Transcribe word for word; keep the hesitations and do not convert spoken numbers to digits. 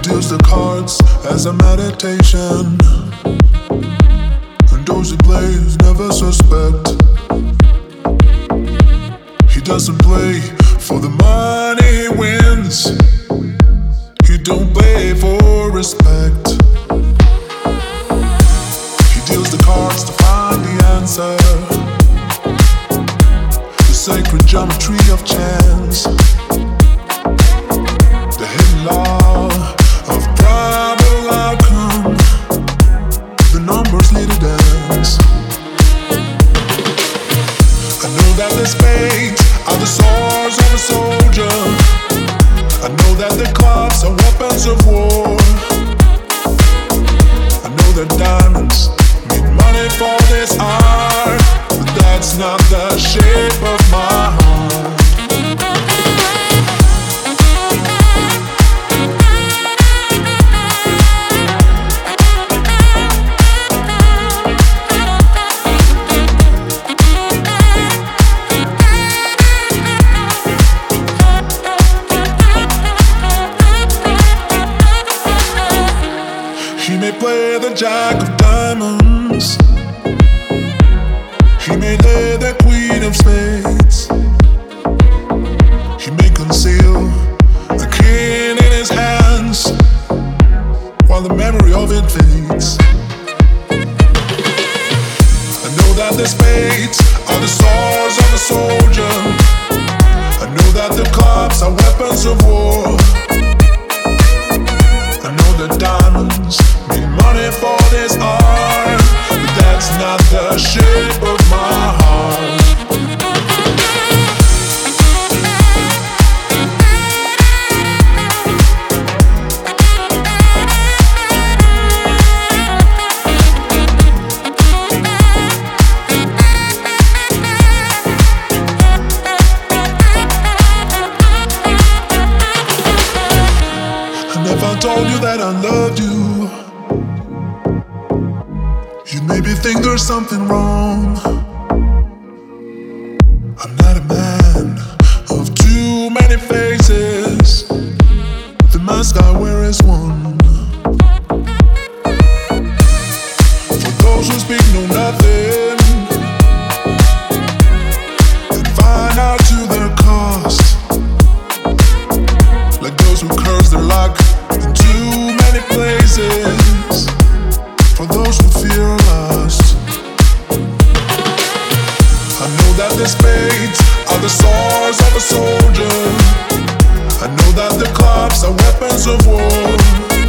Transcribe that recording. Deals the cards as a meditation, and those he plays never suspect. He doesn't play for the money he wins. He don't play for respect. He deals the cards to find the answer, the sacred geometry of chance, the hidden law of probable outcome. The numbers need a dance. I know that the spades are the swords of a soldier. I know that the clubs are weapons of war. I know that diamonds need money for this art, but that's not the shape of my heart. He may play the jack of diamonds, he may lay the queen of spades, he may conceal the king in his hands while the memory of it fades. I know that the spades are the swords of a soldier. I know that the clubs are weapons of war. I know that diamonds need money for this art, but that's not the shape of my heart. If I told you that I loved you, you'd maybe think there's something wrong. I'm not a man of too many faces. The mask I wear is one. For those who speak no nothing and find out to their cost, like those who curse their luck in too many places, for those who feel lost. I know that the spades are the swords of a soldier. I know that the clubs are weapons of war.